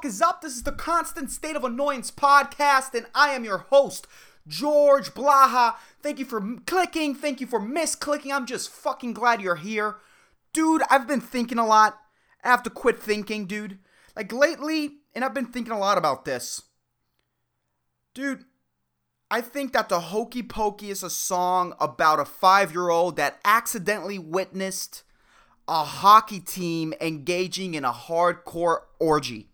fuck is up? This is the Constant State of Annoyance podcast, and I am your host, George Blaha. Thank you for clicking. Thank you for misclicking. I'm just fucking glad you're here. Dude, I've been thinking a lot. I have to quit thinking, dude. Like, lately, and I've been thinking a lot about this. Dude, I think that the Hokey Pokey is a song about a 5-year-old that accidentally witnessed a hockey team engaging in a hardcore orgy.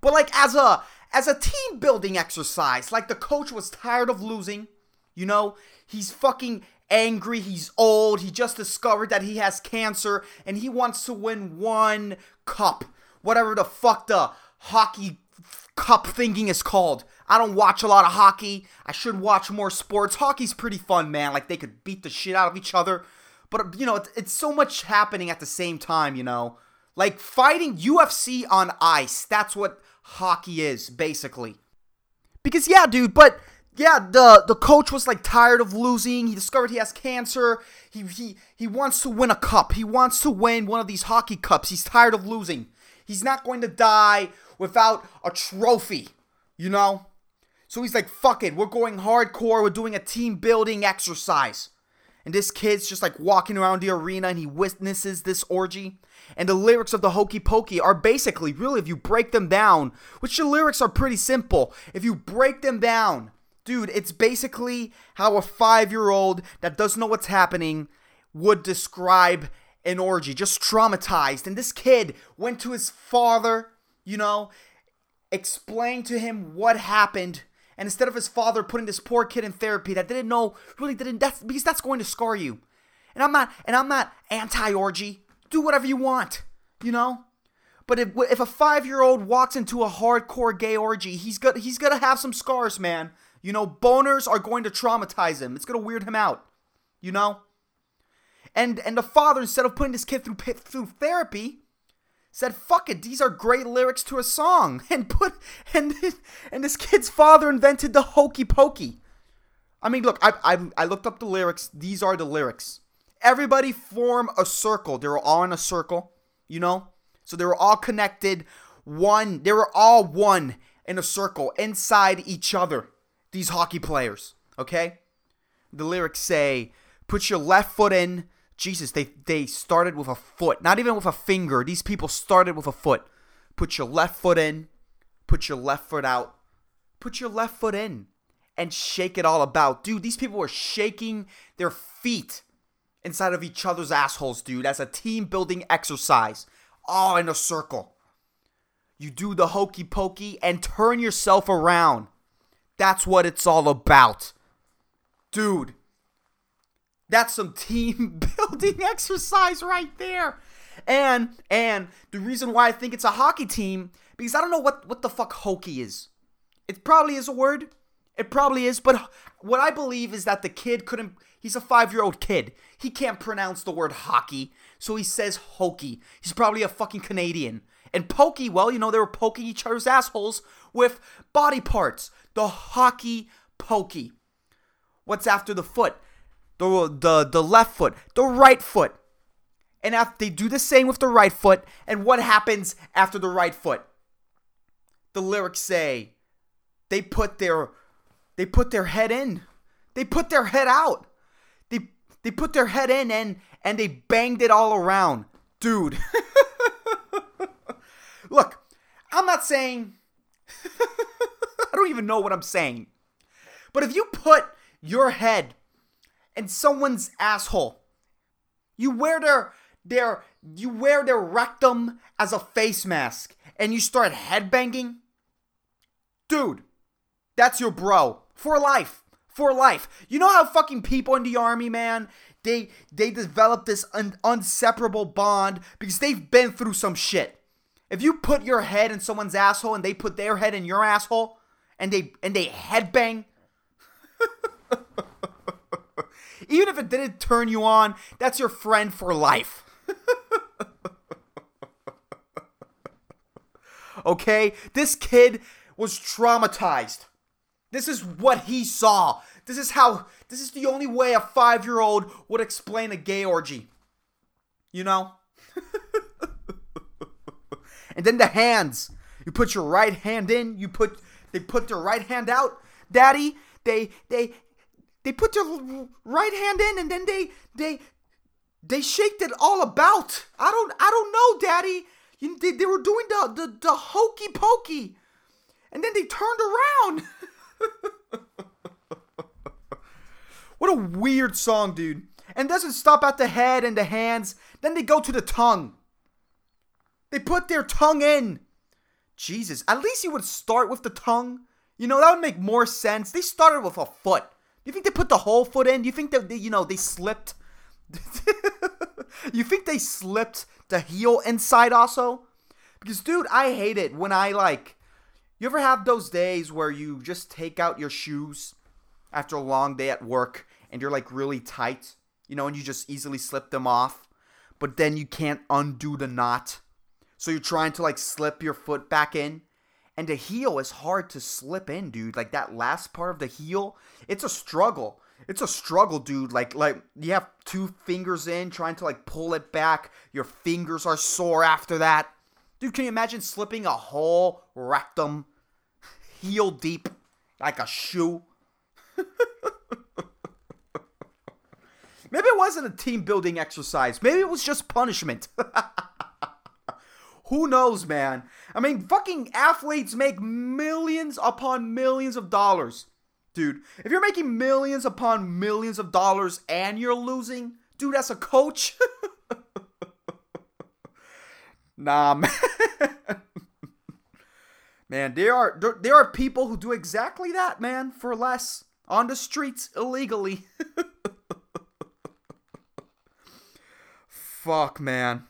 But like as a team building exercise, like the coach was tired of losing, you know, he's fucking angry, he's old, he just discovered that he has cancer and he wants to win one cup, whatever the fuck the hockey cup thinking is called. I don't watch a lot of hockey. I should watch more sports. Hockey's pretty fun, man. Like, they could beat the shit out of each other. But, you know, it's so much happening at the same time, you know. Like, fighting UFC on ice. That's what hockey is, basically. Because, yeah, dude, but, yeah, the coach was, like, tired of losing. He discovered he has cancer. He wants to win a cup. He wants to win one of these hockey cups. He's tired of losing. He's not going to die without a trophy, you know. So he's like, fuck it. We're going hardcore. We're doing a team-building exercise. And this kid's just like walking around the arena and he witnesses this orgy. And the lyrics of the Hokey Pokey are basically, really, if you break them down, which the lyrics are pretty simple. If you break them down, dude, it's basically how a 5-year-old that doesn't know what's happening would describe an orgy. Just traumatized. And this kid went to his father, you know, explained to him what happened. And instead of his father putting this poor kid in therapy that didn't know, really didn't, that's because that's going to scar you. And I'm not anti-orgy. Do whatever you want, you know? But if a 5-year-old walks into a hardcore gay orgy, he's gonna have some scars, man. You know, boners are going to traumatize him. It's gonna weird him out, you know? And the father, instead of putting this kid through therapy, said, fuck it, these are great lyrics to a song. And this kid's father invented the Hokey Pokey. I mean, look, I looked up the lyrics. These are the lyrics. Everybody form a circle. They were all in a circle, you know? So they were all connected. They were all one in a circle inside each other, these hockey players, okay? The lyrics say, put your left foot in. Jesus, they started with a foot. Not even with a finger. These people started with a foot. Put your left foot in. Put your left foot out. Put your left foot in. And shake it all about. Dude, these people were shaking their feet inside of each other's assholes, dude. As a team-building exercise. All in a circle. You do the Hokey Pokey and turn yourself around. That's what it's all about. Dude. That's some team-building exercise right there. And the reason why I think it's a hockey team, because I don't know what the fuck hokey is. It probably is a word. It probably is. But what I believe is that the kid couldn't – he's a 5-year-old kid. He can't pronounce the word hockey, so he says hokey. He's probably a fucking Canadian. And pokey, well, you know, they were poking each other's assholes with body parts. The Hokey Pokey. What's after the foot? The left foot, the right foot. And after they do the same with the right foot, and what happens after the right foot? The lyrics say they put their head in. They put their head out. They put their head in and they banged it all around. Dude. Look, I'm not saying I don't even know what I'm saying. But if you put your head and someone's asshole. You wear their rectum as a face mask and you start headbanging. Dude, that's your bro. For life. For life. You know how fucking people in the army, man, they develop this inseparable bond because they've been through some shit. If you put your head in someone's asshole and they put their head in your asshole and they headbang. Even if it didn't turn you on, that's your friend for life. Okay? This kid was traumatized. This is what he saw. This is the only way a 5-year-old would explain a gay orgy. You know? And then the hands. You put your right hand in. They put their right hand out, Daddy. They put their right hand in, and then they shaked it all about. I don't know, Daddy. They were doing the hokey pokey, and then they turned around. What a weird song, dude. And doesn't stop at the head and the hands. Then they go to the tongue. They put their tongue in. Jesus, at least you would start with the tongue. You know, that would make more sense. They started with a foot. You think they put the whole foot in? You think that they slipped? You think they slipped the heel inside also? Because, dude, I hate it when you ever have those days where you just take out your shoes after a long day at work and you're really tight, and you just easily slip them off, but then you can't undo the knot. So you're trying to slip your foot back in, and the heel is hard to slip in, dude. That last part of the heel, it's a struggle. It's a struggle, dude. Like you have two fingers in trying to pull it back. Your fingers are sore after that. Dude, can you imagine slipping a whole rectum heel deep like a shoe? Maybe it wasn't a team building exercise. Maybe it was just punishment. Who knows, man? I mean, fucking athletes make millions upon millions of dollars. Dude, if you're making millions upon millions of dollars and you're losing, dude, as a coach? Nah, man. Man, there are people who do exactly that, man, for less on the streets illegally. Fuck, man.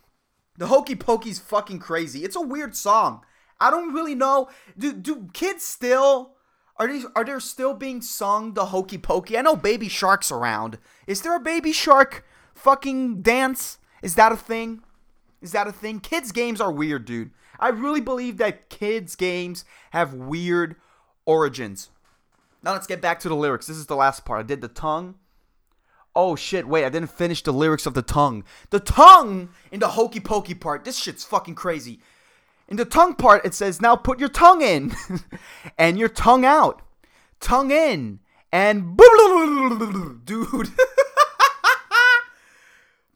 The Hokey Pokey's fucking crazy. It's a weird song. I don't really know. Do kids still... Are there still being sung the Hokey Pokey? I know Baby Shark's around. Is there a Baby Shark fucking dance? Is that a thing? Kids games are weird, dude. I really believe that kids games have weird origins. Now let's get back to the lyrics. This is the last part. I did the tongue. Oh shit, wait, I didn't finish the lyrics of the tongue. The tongue in the Hokey Pokey part. This shit's fucking crazy. In the tongue part, it says, now put your tongue in and your tongue out. Tongue in and boom, dude.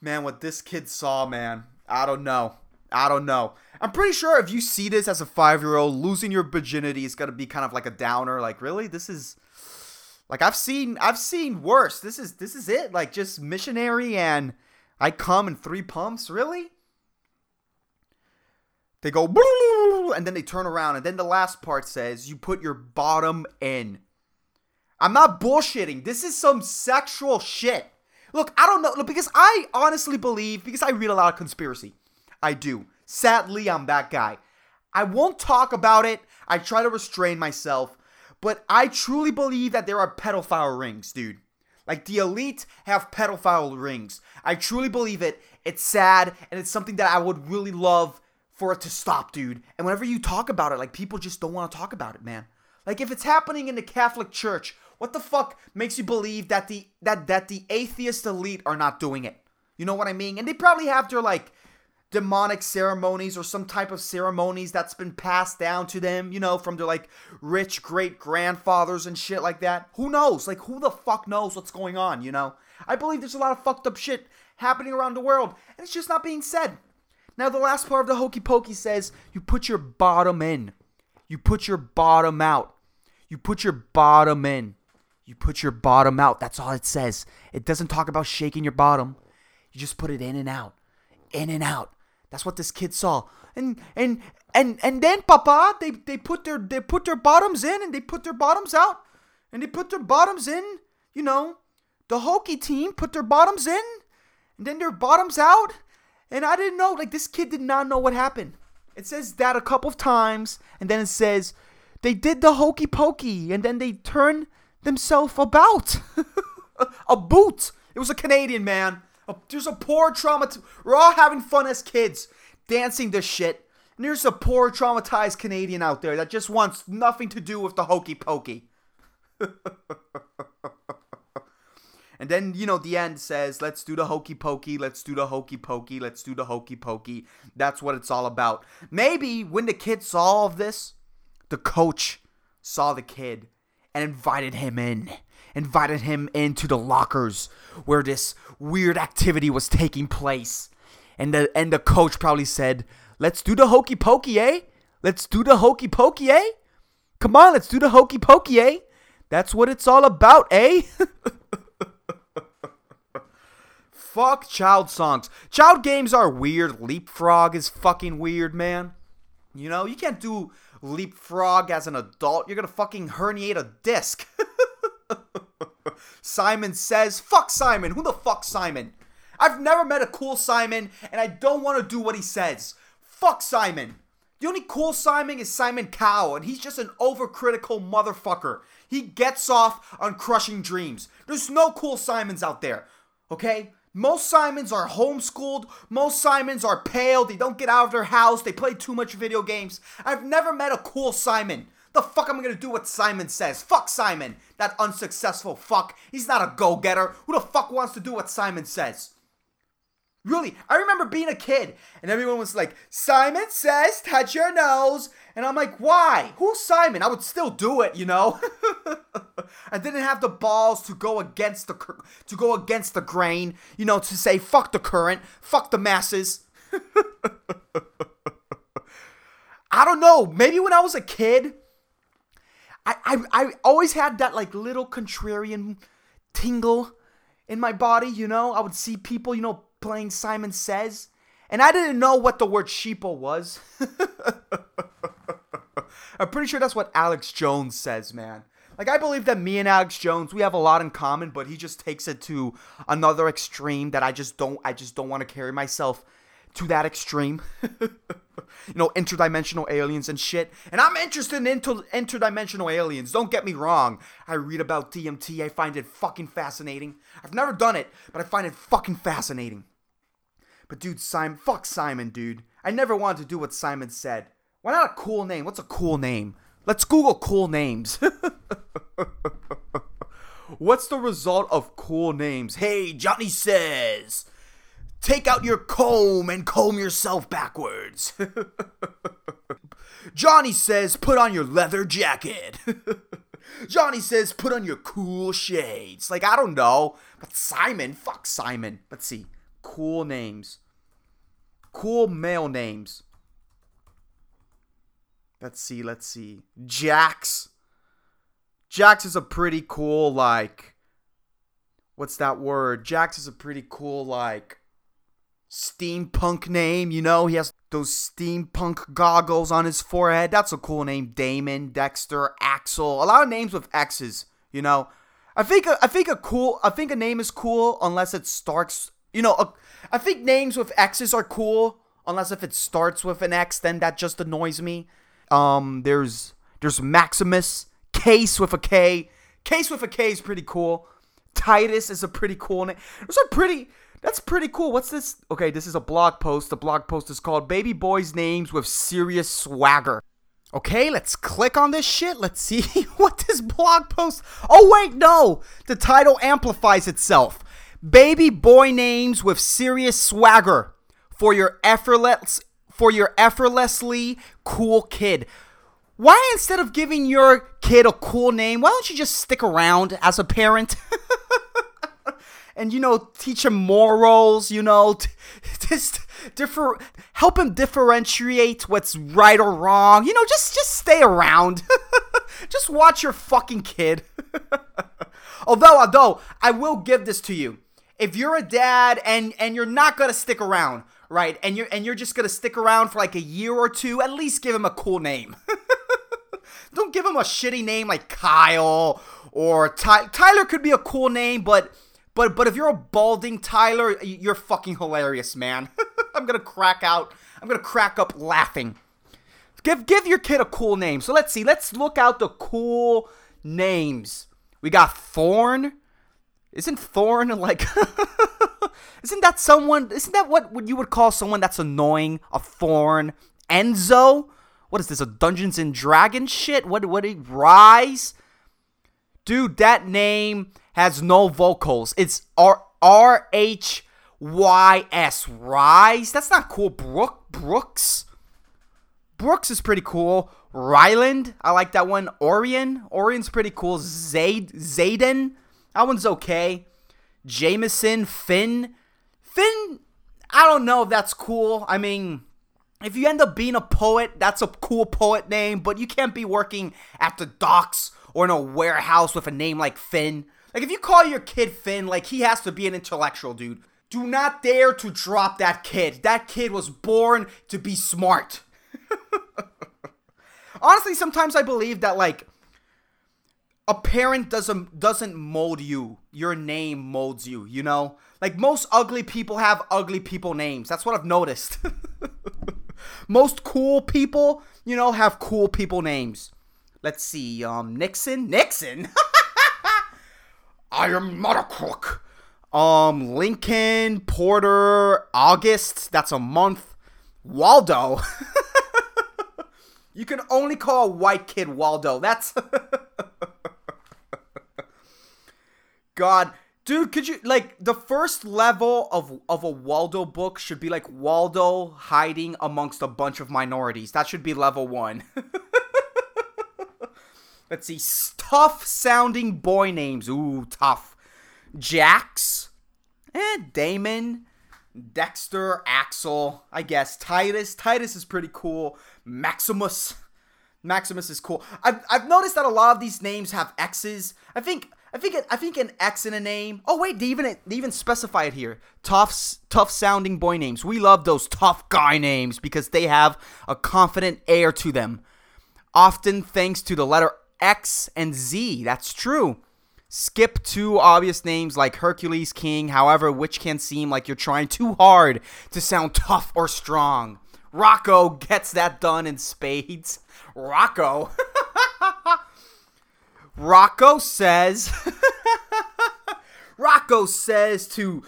Man, what this kid saw, man, I don't know. I'm pretty sure if you see this as a 5-year-old, losing your virginity is going to be kind of like a downer. Really? This is I've seen worse. This is it. Just missionary and I come in 3 pumps. Really? They go, and then they turn around. And then the last part says, you put your bottom in. I'm not bullshitting. This is some sexual shit. Look, I don't know. Because I honestly believe, because I read a lot of conspiracy. I do. Sadly, I'm that guy. I won't talk about it. I try to restrain myself. But I truly believe that there are pedophile rings, dude. The elite have pedophile rings. I truly believe it. It's sad. And it's something that I would really love for it to stop, dude. And whenever you talk about it, people just don't want to talk about it, man. If it's happening in the Catholic Church, what the fuck makes you believe that the atheist elite are not doing it? You know what I mean? And they probably have their, demonic ceremonies or some type of ceremonies that's been passed down to them, from their, rich great-grandfathers and shit like that. Who knows? Who the fuck knows what's going on, I believe there's a lot of fucked up shit happening around the world, and it's just not being said. Now, the last part of the Hokey Pokey says, you put your bottom in. You put your bottom out. You put your bottom in. You put your bottom out. That's all it says. It doesn't talk about shaking your bottom. You just put it in and out. In and out. That's what this kid saw. And then, Papa, they put their bottoms in and they put their bottoms out. And they put their bottoms in. The Hokey team put their bottoms in. And then their bottoms out. And I didn't know, this kid did not know what happened. It says that a couple of times, and then it says, they did the Hokey Pokey, and then they turned themselves about. A boot. It was a Canadian, man. There's a poor trauma. We're all having fun as kids, dancing this shit. And there's a poor traumatized Canadian out there that just wants nothing to do with the Hokey Pokey. And then, you know, the end says, let's do the hokey pokey, let's do the hokey pokey, let's do the hokey pokey. That's what it's all about. Maybe when the kid saw all of this, the coach saw the kid and invited him into the lockers where this weird activity was taking place. And the coach probably said, let's do the hokey pokey, eh? Let's do the hokey pokey, eh? Come on, let's do the hokey pokey, eh? That's what it's all about, eh? Fuck child songs. Child games are weird. Leapfrog is fucking weird, man. You know, you can't do leapfrog as an adult. You're gonna fucking herniate a disc. Simon Says. Fuck Simon. Who the fuck Simon? I've never met a cool Simon, and I don't want to do what he says. Fuck Simon. The only cool Simon is Simon Cowell, and he's just an overcritical motherfucker. He gets off on crushing dreams. There's no cool Simons out there, okay? Most Simons are homeschooled. Most Simons are pale. They don't get out of their house. They play too much video games. I've never met a cool Simon. The fuck am I gonna do what Simon says? Fuck Simon. That unsuccessful fuck. He's not a go-getter. Who the fuck wants to do what Simon says? Really, I remember being a kid, and everyone was like, Simon Says, touch your nose. And I'm like, why? Who's Simon? I would still do it, you know? I didn't have the balls to go against the grain, you know, to say, fuck the current, fuck the masses. I don't know, maybe when I was a kid, I always had that, like, little contrarian tingle in my body, you know? I would see people, you know, playing Simon Says, and I didn't know what the word sheeple was. I'm pretty sure that's what Alex Jones says, man. Like, I believe that me and Alex Jones, we have a lot in common, but he just takes it to another extreme that I just don't want to carry myself to that extreme. You know, interdimensional aliens and shit. And I'm interested in interdimensional aliens. Don't get me wrong. I read about DMT. I find it fucking fascinating. I've never done it, but I find it fucking fascinating. But dude, Simon, fuck Simon, dude. I never wanted to do what Simon said. Why not a cool name? What's a cool name? Let's Google cool names. What's the result of cool names? Hey, Johnny Says, take out your comb and comb yourself backwards. Johnny Says, put on your leather jacket. Johnny Says, put on your cool shades. Like, I don't know. But Simon, fuck Simon. Let's see. Cool names. Cool male names. Let's see. Jax. Jax is a pretty cool, like, what's that word? Jax is a pretty cool, like, steampunk name, you know? He has those steampunk goggles on his forehead. That's a cool name. Damon, Dexter, Axel. A lot of names with X's, you know? I think a name is cool unless it starts, you know, I think names with X's are cool unless if it starts with an X, then that just annoys me. There's Maximus, Case with a K. Case with a K is pretty cool. Titus is a pretty cool name. That's pretty cool. What's this? Okay, this is a blog post. The blog post is called Baby Boys Names with Serious Swagger. Okay, let's click on this shit. Let's see what this blog post... Oh, wait, no. The title amplifies itself. Baby Boy Names with Serious Swagger for your effortlessly cool kid. Why, instead of giving your kid a cool name, why don't you just stick around as a parent? And, you know, teach him morals, you know, help him differentiate what's right or wrong. You know, just stay around. Just watch your fucking kid. Although, I will give this to you. If you're a dad and you're not going to stick around, right, and you're just going to stick around for like a year or two, at least give him a cool name. Don't give him a shitty name like Kyle or Tyler could be a cool name, But if you're a balding Tyler, you're fucking hilarious, man. I'm gonna crack up laughing. Give your kid a cool name. So let's see. Let's look out the cool names. We got Thorn. Isn't Thorn like? Isn't that someone? Isn't that what you would call someone that's annoying? A thorn. Enzo. What is this? A Dungeons and Dragons shit? Rise. Dude, that name has no vocals. It's R-H-Y-S. Rise? That's not cool. Brooks? Brooks is pretty cool. Ryland? I like that one. Orion's pretty cool. Zayden? That one's okay. Jameson? Finn? I don't know if that's cool. I mean, if you end up being a poet, that's a cool poet name. But you can't be working at the docks or in a warehouse with a name like Finn. Like, if you call your kid Finn, like, he has to be an intellectual, dude. Do not dare to drop that kid. That kid was born to be smart. Honestly, sometimes I believe that, like, a parent doesn't mold you. Your name molds you, you know? Like, most ugly people have ugly people names. That's what I've noticed. Most cool people, you know, have cool people names. Let's see, Nixon? I am not a crook. Lincoln, Porter, August, that's a month. Waldo. You can only call a white kid Waldo. That's... God. Dude, could you, like, the first level of a Waldo book should be, like, Waldo hiding amongst a bunch of minorities. That should be level one. Let's see, tough-sounding boy names. Ooh, tough. Jax, Damon, Dexter, Axel, I guess. Titus is pretty cool. Maximus is cool. I've noticed that a lot of these names have X's. I think an X in a name. Oh wait, they even specify it here. Tough-sounding boy names. We love those tough guy names because they have a confident air to them. Often thanks to the letter X and Z. That's true. Skip two obvious names like Hercules, King, however, which can seem like you're trying too hard to sound tough or strong. Rocco gets that done in spades. Rocco says to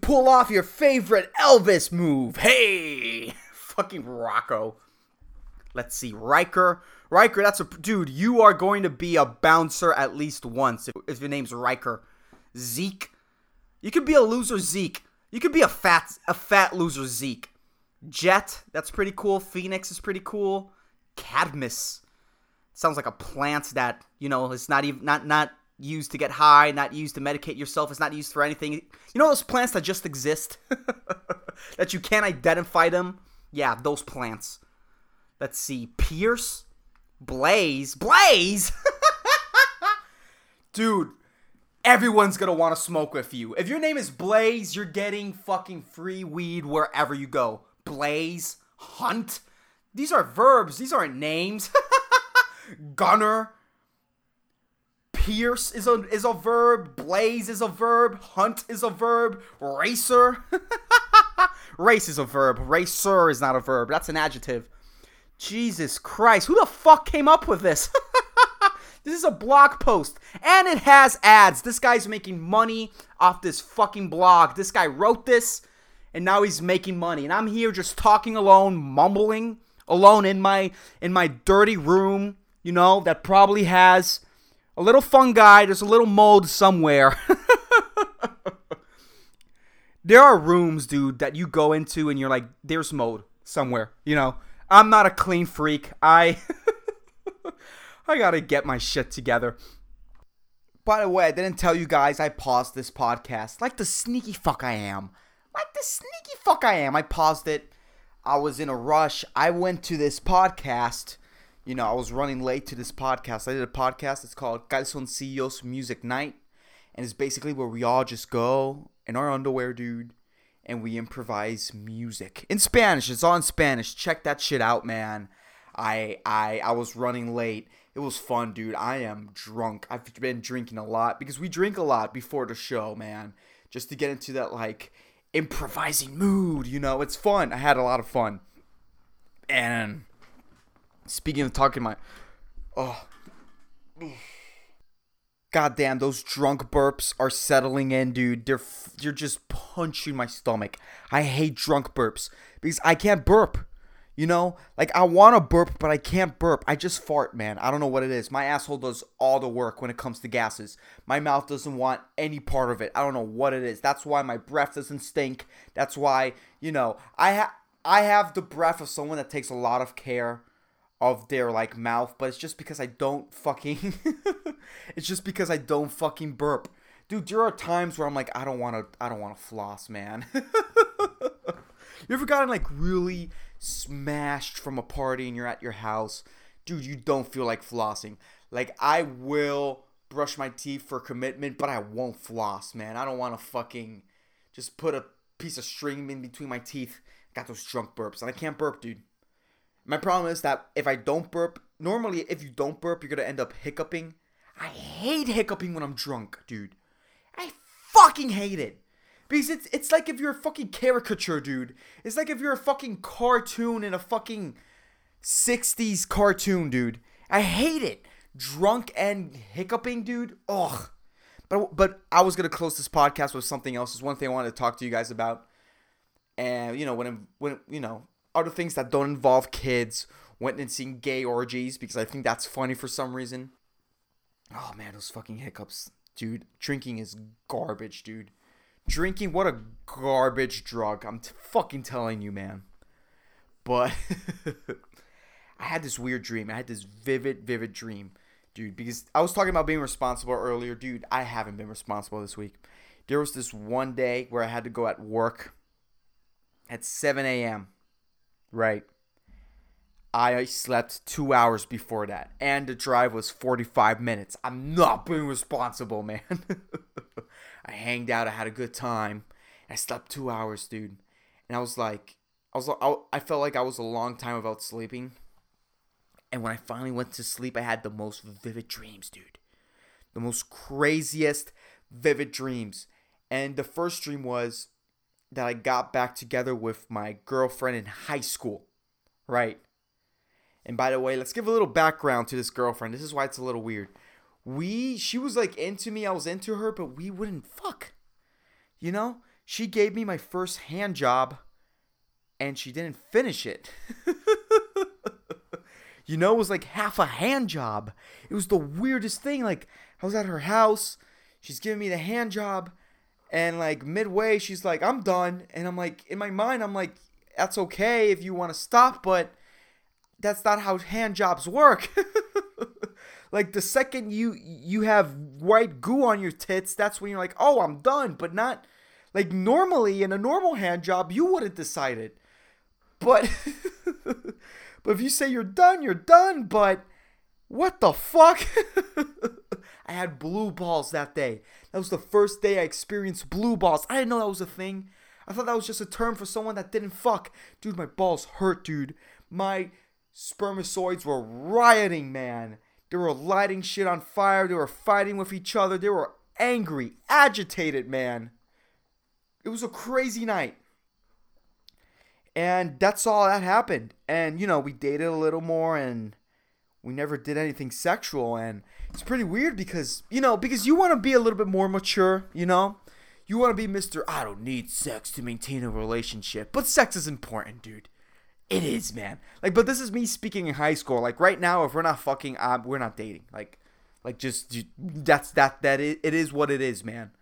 pull off your favorite Elvis move. Hey, fucking Rocco. Let's see, Riker, that's a... Dude, you are going to be a bouncer at least once if your name's Riker. Zeke. You could be a loser Zeke. You could be a fat loser Zeke. Jet, that's pretty cool. Phoenix is pretty cool. Cadmus. Sounds like a plant that, you know, is not used to get high, not used to medicate yourself. It's not used for anything. You know those plants that just exist? That you can't identify them? Yeah, those plants. Let's see, Pierce, Blaze? Dude, everyone's gonna want to smoke with you. If your name is Blaze, you're getting fucking free weed wherever you go. Blaze, Hunt, these are verbs, these aren't names. Gunner, Pierce is a verb, Blaze is a verb, Hunt is a verb, Racer. Race is a verb, Racer is not a verb, that's an adjective. Jesus Christ, who the fuck came up with this? This is a blog post, and it has ads. This guy's making money off this fucking blog. This guy wrote this, and now he's making money. And I'm here just talking alone, mumbling, alone in my dirty room, you know, that probably has a little fungi. There's a little mold somewhere. There are rooms, dude, that you go into, and you're like, there's mold somewhere, you know? I'm not a clean freak. I gotta get my shit together. By the way, I didn't tell you guys I paused this podcast. Like the sneaky fuck I am. I paused it. I was in a rush. I went to this podcast. You know, I was running late to this podcast. I did a podcast. It's called Calzoncillos Music Night. And it's basically where we all just go in our underwear, dude. And we improvise music. In Spanish. It's all in Spanish. Check that shit out, man. I was running late. It was fun, dude. I am drunk. I've been drinking a lot. Because we drink a lot before the show, man. Just to get into that, like, improvising mood. You know, it's fun. I had a lot of fun. And speaking of talking my... Oh. Goddamn, those drunk burps are settling in, dude. You're just punching my stomach. I hate drunk burps because I can't burp. You know, like I want to burp, but I can't burp. I just fart, man. I don't know what it is. My asshole does all the work when it comes to gases. My mouth doesn't want any part of it. I don't know what it is. That's why my breath doesn't stink. That's why, you know, I have the breath of someone that takes a lot of care of their like mouth, but it's just because I don't fucking it's just because I don't fucking burp. Dude, there are times where I'm like, I don't want to floss, man. You ever gotten like really smashed from a party and you're at your house? Dude, you don't feel like flossing. Like, I will brush my teeth for commitment, but I won't floss, man. I don't want to fucking just put a piece of string in between my teeth. Got those drunk burps, and I can't burp, dude. My problem is that if I don't burp, normally if you don't burp, you're going to end up hiccuping. I hate hiccuping when I'm drunk, dude. I fucking hate it. Because it's like if you're a fucking caricature, dude. It's like if you're a fucking cartoon in a fucking 60s cartoon, dude. I hate it. Drunk and hiccuping, dude. Ugh. But I was going to close this podcast with something else. It's one thing I wanted to talk to you guys about. And, you know, when you know, other things that don't involve kids. Went and seen gay orgies because I think that's funny for some reason. Oh, man, those fucking hiccups, dude. Drinking is garbage, dude. Drinking, what a garbage drug. I'm fucking telling you, man. But I had this weird dream. I had this vivid dream, dude. Because I was talking about being responsible earlier. Dude, I haven't been responsible this week. There was this one day where I had to go at work at 7 a.m. Right? I slept 2 hours before that. And the drive was 45 minutes. I'm not being responsible, man. I hanged out. I had a good time. I slept 2 hours, dude. And I felt like I was a long time without sleeping. And when I finally went to sleep, I had the most vivid dreams, dude. The most craziest vivid dreams. And the first dream was that I got back together with my girlfriend in high school, right? And by the way, let's give a little background to this girlfriend. This is why it's a little weird. She was like into me, I was into her, but we wouldn't fuck. You know, she gave me my first hand job and she didn't finish it. You know, it was like half a hand job. It was the weirdest thing. Like, I was at her house, she's giving me the hand job, and like midway she's like, I'm done. And I'm like, in my mind, I'm like, that's okay if you want to stop, but that's not how hand jobs work. Like, the second you have white goo on your tits, that's when you're like, oh, I'm done. But not, like, normally, in a normal hand job, you wouldn't decide it. But, but if you say you're done, but what the fuck? I had blue balls that day. That was the first day I experienced blue balls. I didn't know that was a thing. I thought that was just a term for someone that didn't fuck. Dude, my balls hurt, dude. My spermatozoids were rioting, man. They were lighting shit on fire. They were fighting with each other. They were angry, agitated, man. It was a crazy night. And that's all that happened. And, you know, we dated a little more and we never did anything sexual. And it's pretty weird because, you know, because you want to be a little bit more mature, you know. You want to be Mr. I don't need sex to maintain a relationship. But sex is important, dude. It is, man. Like, but this is me speaking in high school. Like, right now, if we're not fucking, we're not dating. Like, just, it is what it is, man.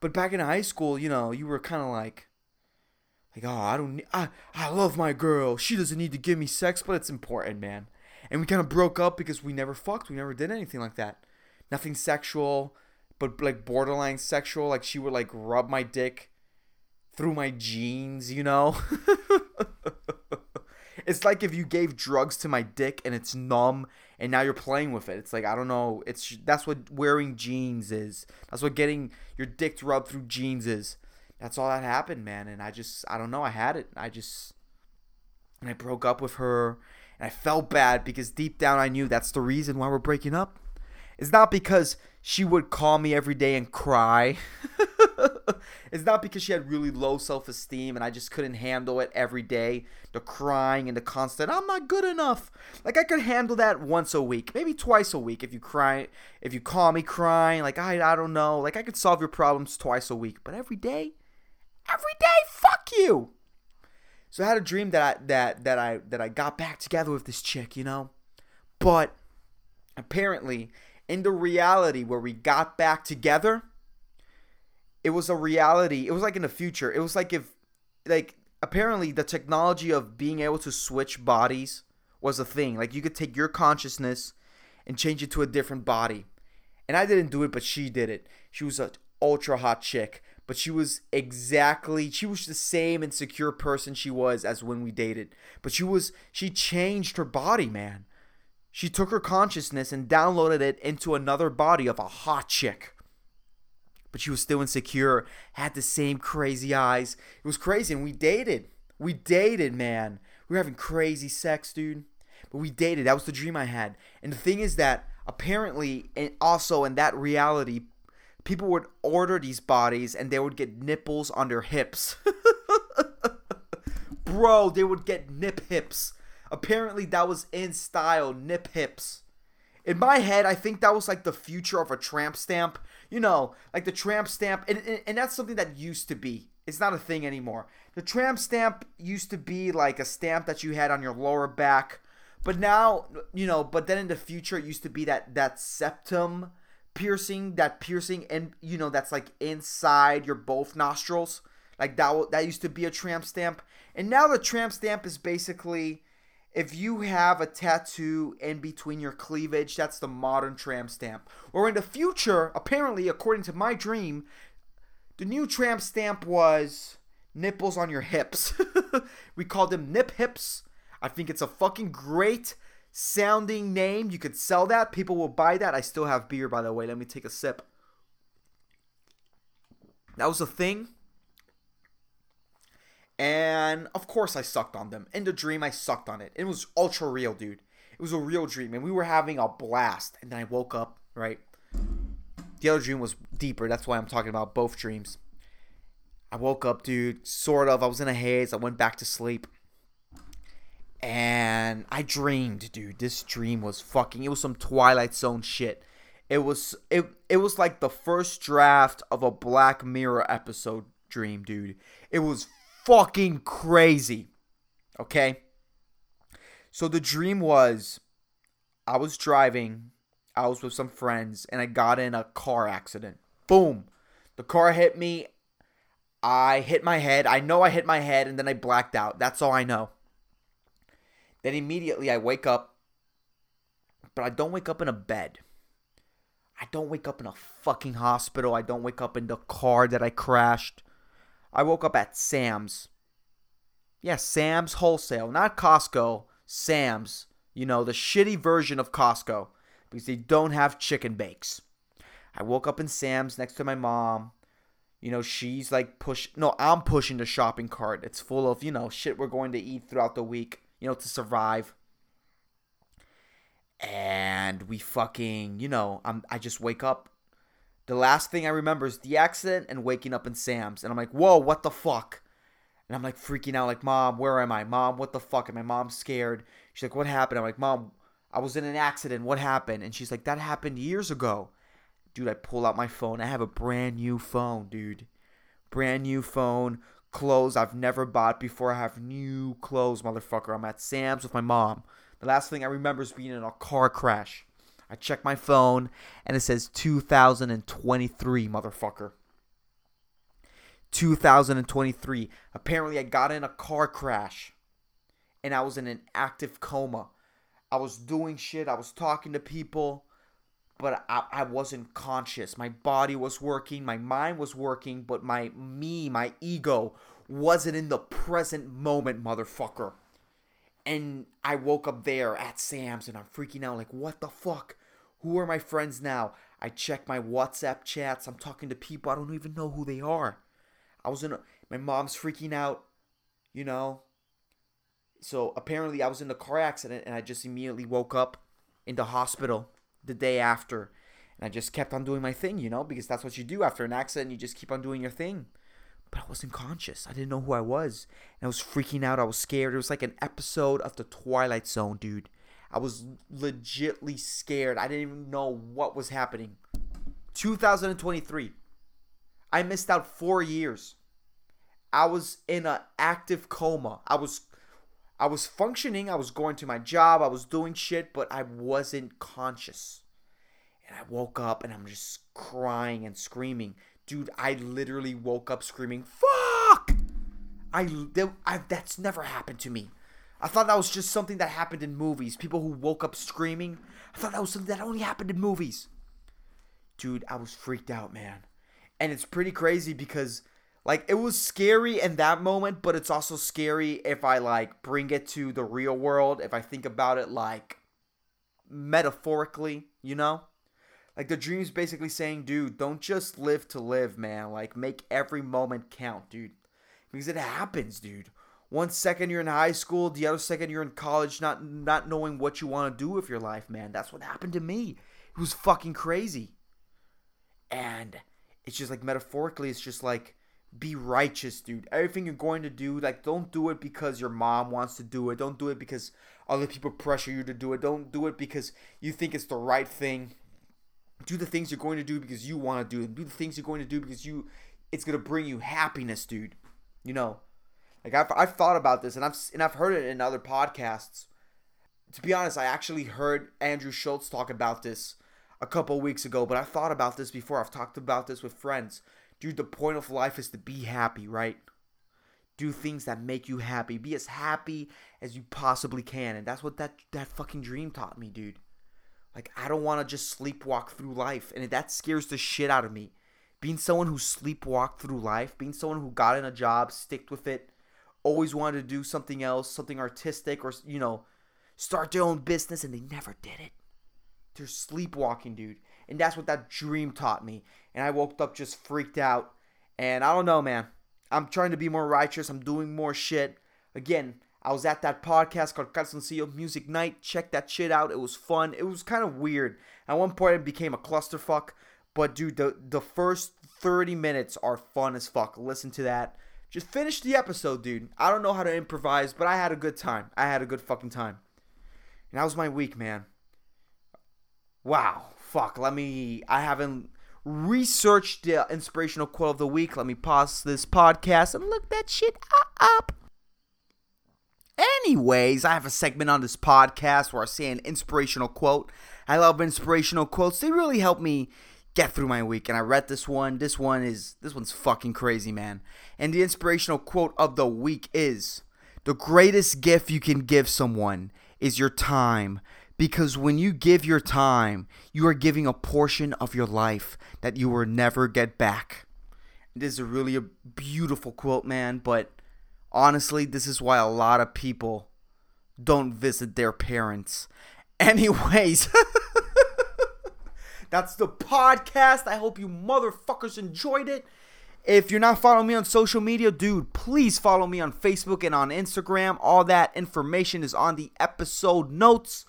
But back in high school, you know, you were kind of like, oh, I love my girl. She doesn't need to give me sex, but it's important, man. And we kind of broke up because we never fucked. We never did anything like that. Nothing sexual, but like borderline sexual. Like, she would like rub my dick through my jeans, you know? It's like if you gave drugs to my dick and it's numb and now you're playing with it. It's like, I don't know. That's what wearing jeans is. That's what getting your dick rubbed through jeans is. That's all that happened, man. And I don't know. I had it. And I broke up with her and I felt bad because deep down I knew that's the reason why we're breaking up. It's not because she would call me every day and cry. It's not because she had really low self-esteem and I just couldn't handle it every day. The crying and the constant, I'm not good enough. Like, I could handle that once a week, maybe twice a week if you call me crying. Like, I don't know. Like, I could solve your problems twice a week. But every day, fuck you. So I had a dream that I got back together with this chick, you know? But apparently in the reality where we got back together, it was a reality. It was like in the future. It was like if, like, apparently the technology of being able to switch bodies was a thing. Like, you could take your consciousness and change it to a different body. And I didn't do it, but she did it. She was an ultra hot chick. But she was the same insecure person she was as when we dated. But she changed her body, man. She took her consciousness and downloaded it into another body of a hot chick. But she was still insecure, had the same crazy eyes. It was crazy, and we dated. We dated, man. We were having crazy sex, dude. But we dated. That was the dream I had. And the thing is that apparently, and also in that reality, people would order these bodies and they would get nipples on their hips. Bro, they would get nip hips. Apparently that was in style, nip hips. In my head, I think that was like the future of a tramp stamp. You know, like the tramp stamp. And that's something that used to be. It's not a thing anymore. The tramp stamp used to be like a stamp that you had on your lower back. But now, you know, but then in the future it used to be that septum piercing, that piercing, and you know, that's like inside your both nostrils, like that used to be a tramp stamp. And now the tramp stamp is basically if you have a tattoo in between your cleavage. That's the modern tramp stamp. Or in the future, apparently, according to my dream, the new tramp stamp was nipples on your hips. We called them nip hips. I think it's a fucking great sounding name. You could sell that. People will buy that. I still have beer, by the way. Let me take a sip. That was a thing. And of course I sucked on them. In the dream, I sucked on it. It was ultra real, dude. It was a real dream. And we were having a blast. And then I woke up, right? The other dream was deeper. That's why I'm talking about both dreams. I woke up, dude. Sort of. I was in a haze. I went back to sleep. And I dreamed, dude. This dream was fucking... It was some Twilight Zone shit. It was like the first draft of a Black Mirror episode dream, dude. It was fucking crazy. Okay? So the dream was... I was driving. I was with some friends. And I got in a car accident. Boom. The car hit me. I hit my head. I know I hit my head. And then I blacked out. That's all I know. Then immediately I wake up, but I don't wake up in a bed. I don't wake up in a fucking hospital. I don't wake up in the car that I crashed. I woke up at Sam's. Yeah, Sam's Wholesale. Not Costco. Sam's. You know, the shitty version of Costco. Because they don't have chicken bakes. I woke up in Sam's next to my mom. You know, she's like I'm pushing the shopping cart. It's full of, you know, shit we're going to eat throughout the week. You know, to survive. And we fucking, you know, I just wake up. The last thing I remember is the accident and waking up in Sam's. And I'm like, whoa, what the fuck? And I'm like freaking out, like, Mom, where am I? Mom, what the fuck? And my mom's scared. She's like, what happened? I'm like, Mom, I was in an accident. What happened? And she's like, that happened years ago. Dude, I pull out my phone. I have a brand new phone, dude. Brand new phone. Clothes I've never bought before. I have new clothes, motherfucker. I'm at Sam's with my mom. The last thing I remember is being in a car crash. I check my phone and it says 2023, motherfucker. 2023. Apparently I got in a car crash and I was in an active coma. I was doing shit. I was talking to people, but I wasn't conscious. My body was working. My mind was working. But my ego wasn't in the present moment, motherfucker. And I woke up there at Sam's and I'm freaking out like, what the fuck? Who are my friends now? I check my WhatsApp chats. I'm talking to people. I don't even know who they are. My mom's freaking out, you know. So apparently I was in the car accident and I just immediately woke up in the hospital the day after, and I just kept on doing my thing, you know, because that's what you do after an accident. You just keep on doing your thing. But I wasn't conscious. I didn't know who I was, and I was freaking out. I was scared. It was like an episode of the Twilight Zone, dude. I was legitly scared. I didn't even know what was happening. 2023. I missed out 4 years. I was in an active coma. I was functioning. I was going to my job. I was doing shit, but I wasn't conscious. And I woke up and I'm just crying and screaming. Dude, I literally woke up screaming, fuck! That's never happened to me. I thought that was just something that happened in movies. People who woke up screaming. I thought that was something that only happened in movies. Dude, I was freaked out, man. And it's pretty crazy because, like, it was scary in that moment, but it's also scary if I, like, bring it to the real world, if I think about it, like, metaphorically, you know? Like, the dream's basically saying, dude, don't just live to live, man. Like, make every moment count, dude. Because it happens, dude. One second you're in high school, the other second you're in college, not knowing what you want to do with your life, man. That's what happened to me. It was fucking crazy. And it's just, like, metaphorically, it's just, like, be righteous, dude. Everything you're going to do, like, don't do it because your mom wants to do it. Don't do it because other people pressure you to do it. Don't do it because you think it's the right thing. Do the things you're going to do because you want to do it. Do the things you're going to do because it's going to bring you happiness, dude. You know, like, I've thought about this, and I've heard it in other podcasts. To be honest, I actually heard Andrew Schultz talk about this a couple weeks ago, but I've thought about this before. I've talked about this with friends. Dude, the point of life is to be happy, right? Do things that make you happy. Be as happy as you possibly can. And that's what that fucking dream taught me, dude. Like, I don't want to just sleepwalk through life. And that scares the shit out of me. Being someone who sleepwalked through life. Being someone who got in a job, sticked with it. Always wanted to do something else, something artistic, or, you know, start their own business, and they never did it. They're sleepwalking, dude. And that's what that dream taught me. And I woke up just freaked out. And I don't know, man. I'm trying to be more righteous. I'm doing more shit. Again, I was at that podcast called Calzoncillos Music Night. Check that shit out. It was fun. It was kind of weird. At one point, it became a clusterfuck. But, dude, the first 30 minutes are fun as fuck. Listen to that. Just finish the episode, dude. I don't know how to improvise, but I had a good time. I had a good fucking time. And that was my week, man. Wow. Fuck, I haven't researched the inspirational quote of the week. Let me pause this podcast and look that shit up. Anyways, I have a segment on this podcast where I say an inspirational quote. I love inspirational quotes. They really help me get through my week. And I read this one. This one's fucking crazy, man. And the inspirational quote of the week is, the greatest gift you can give someone is your time. Because when you give your time, you are giving a portion of your life that you will never get back. This is a really beautiful quote, man. But honestly, this is why a lot of people don't visit their parents. Anyways, that's the podcast. I hope you motherfuckers enjoyed it. If you're not following me on social media, dude, please follow me on Facebook and on Instagram. All that information is on the episode notes.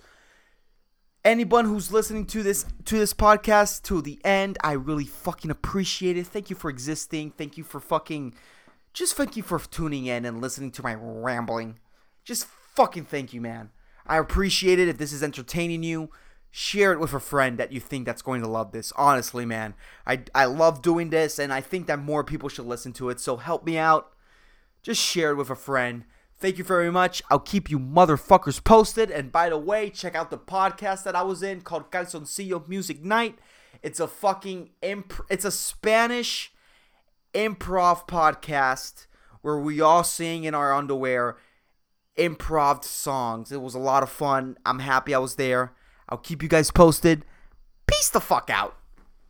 Anyone who's listening to this podcast to the end, I really fucking appreciate it. Thank you for existing. Thank you for tuning in and listening to my rambling. Just fucking thank you, man. I appreciate it. If this is entertaining you, share it with a friend that you think that's going to love this. Honestly, man, I love doing this, and I think that more people should listen to it. So help me out. Just share it with a friend. Thank you very much. I'll keep you motherfuckers posted. And by the way, check out the podcast that I was in called Calzoncillo Music Night. It's a fucking it's a Spanish improv podcast where we all sing in our underwear improv songs. It was a lot of fun. I'm happy I was there. I'll keep you guys posted. Peace the fuck out.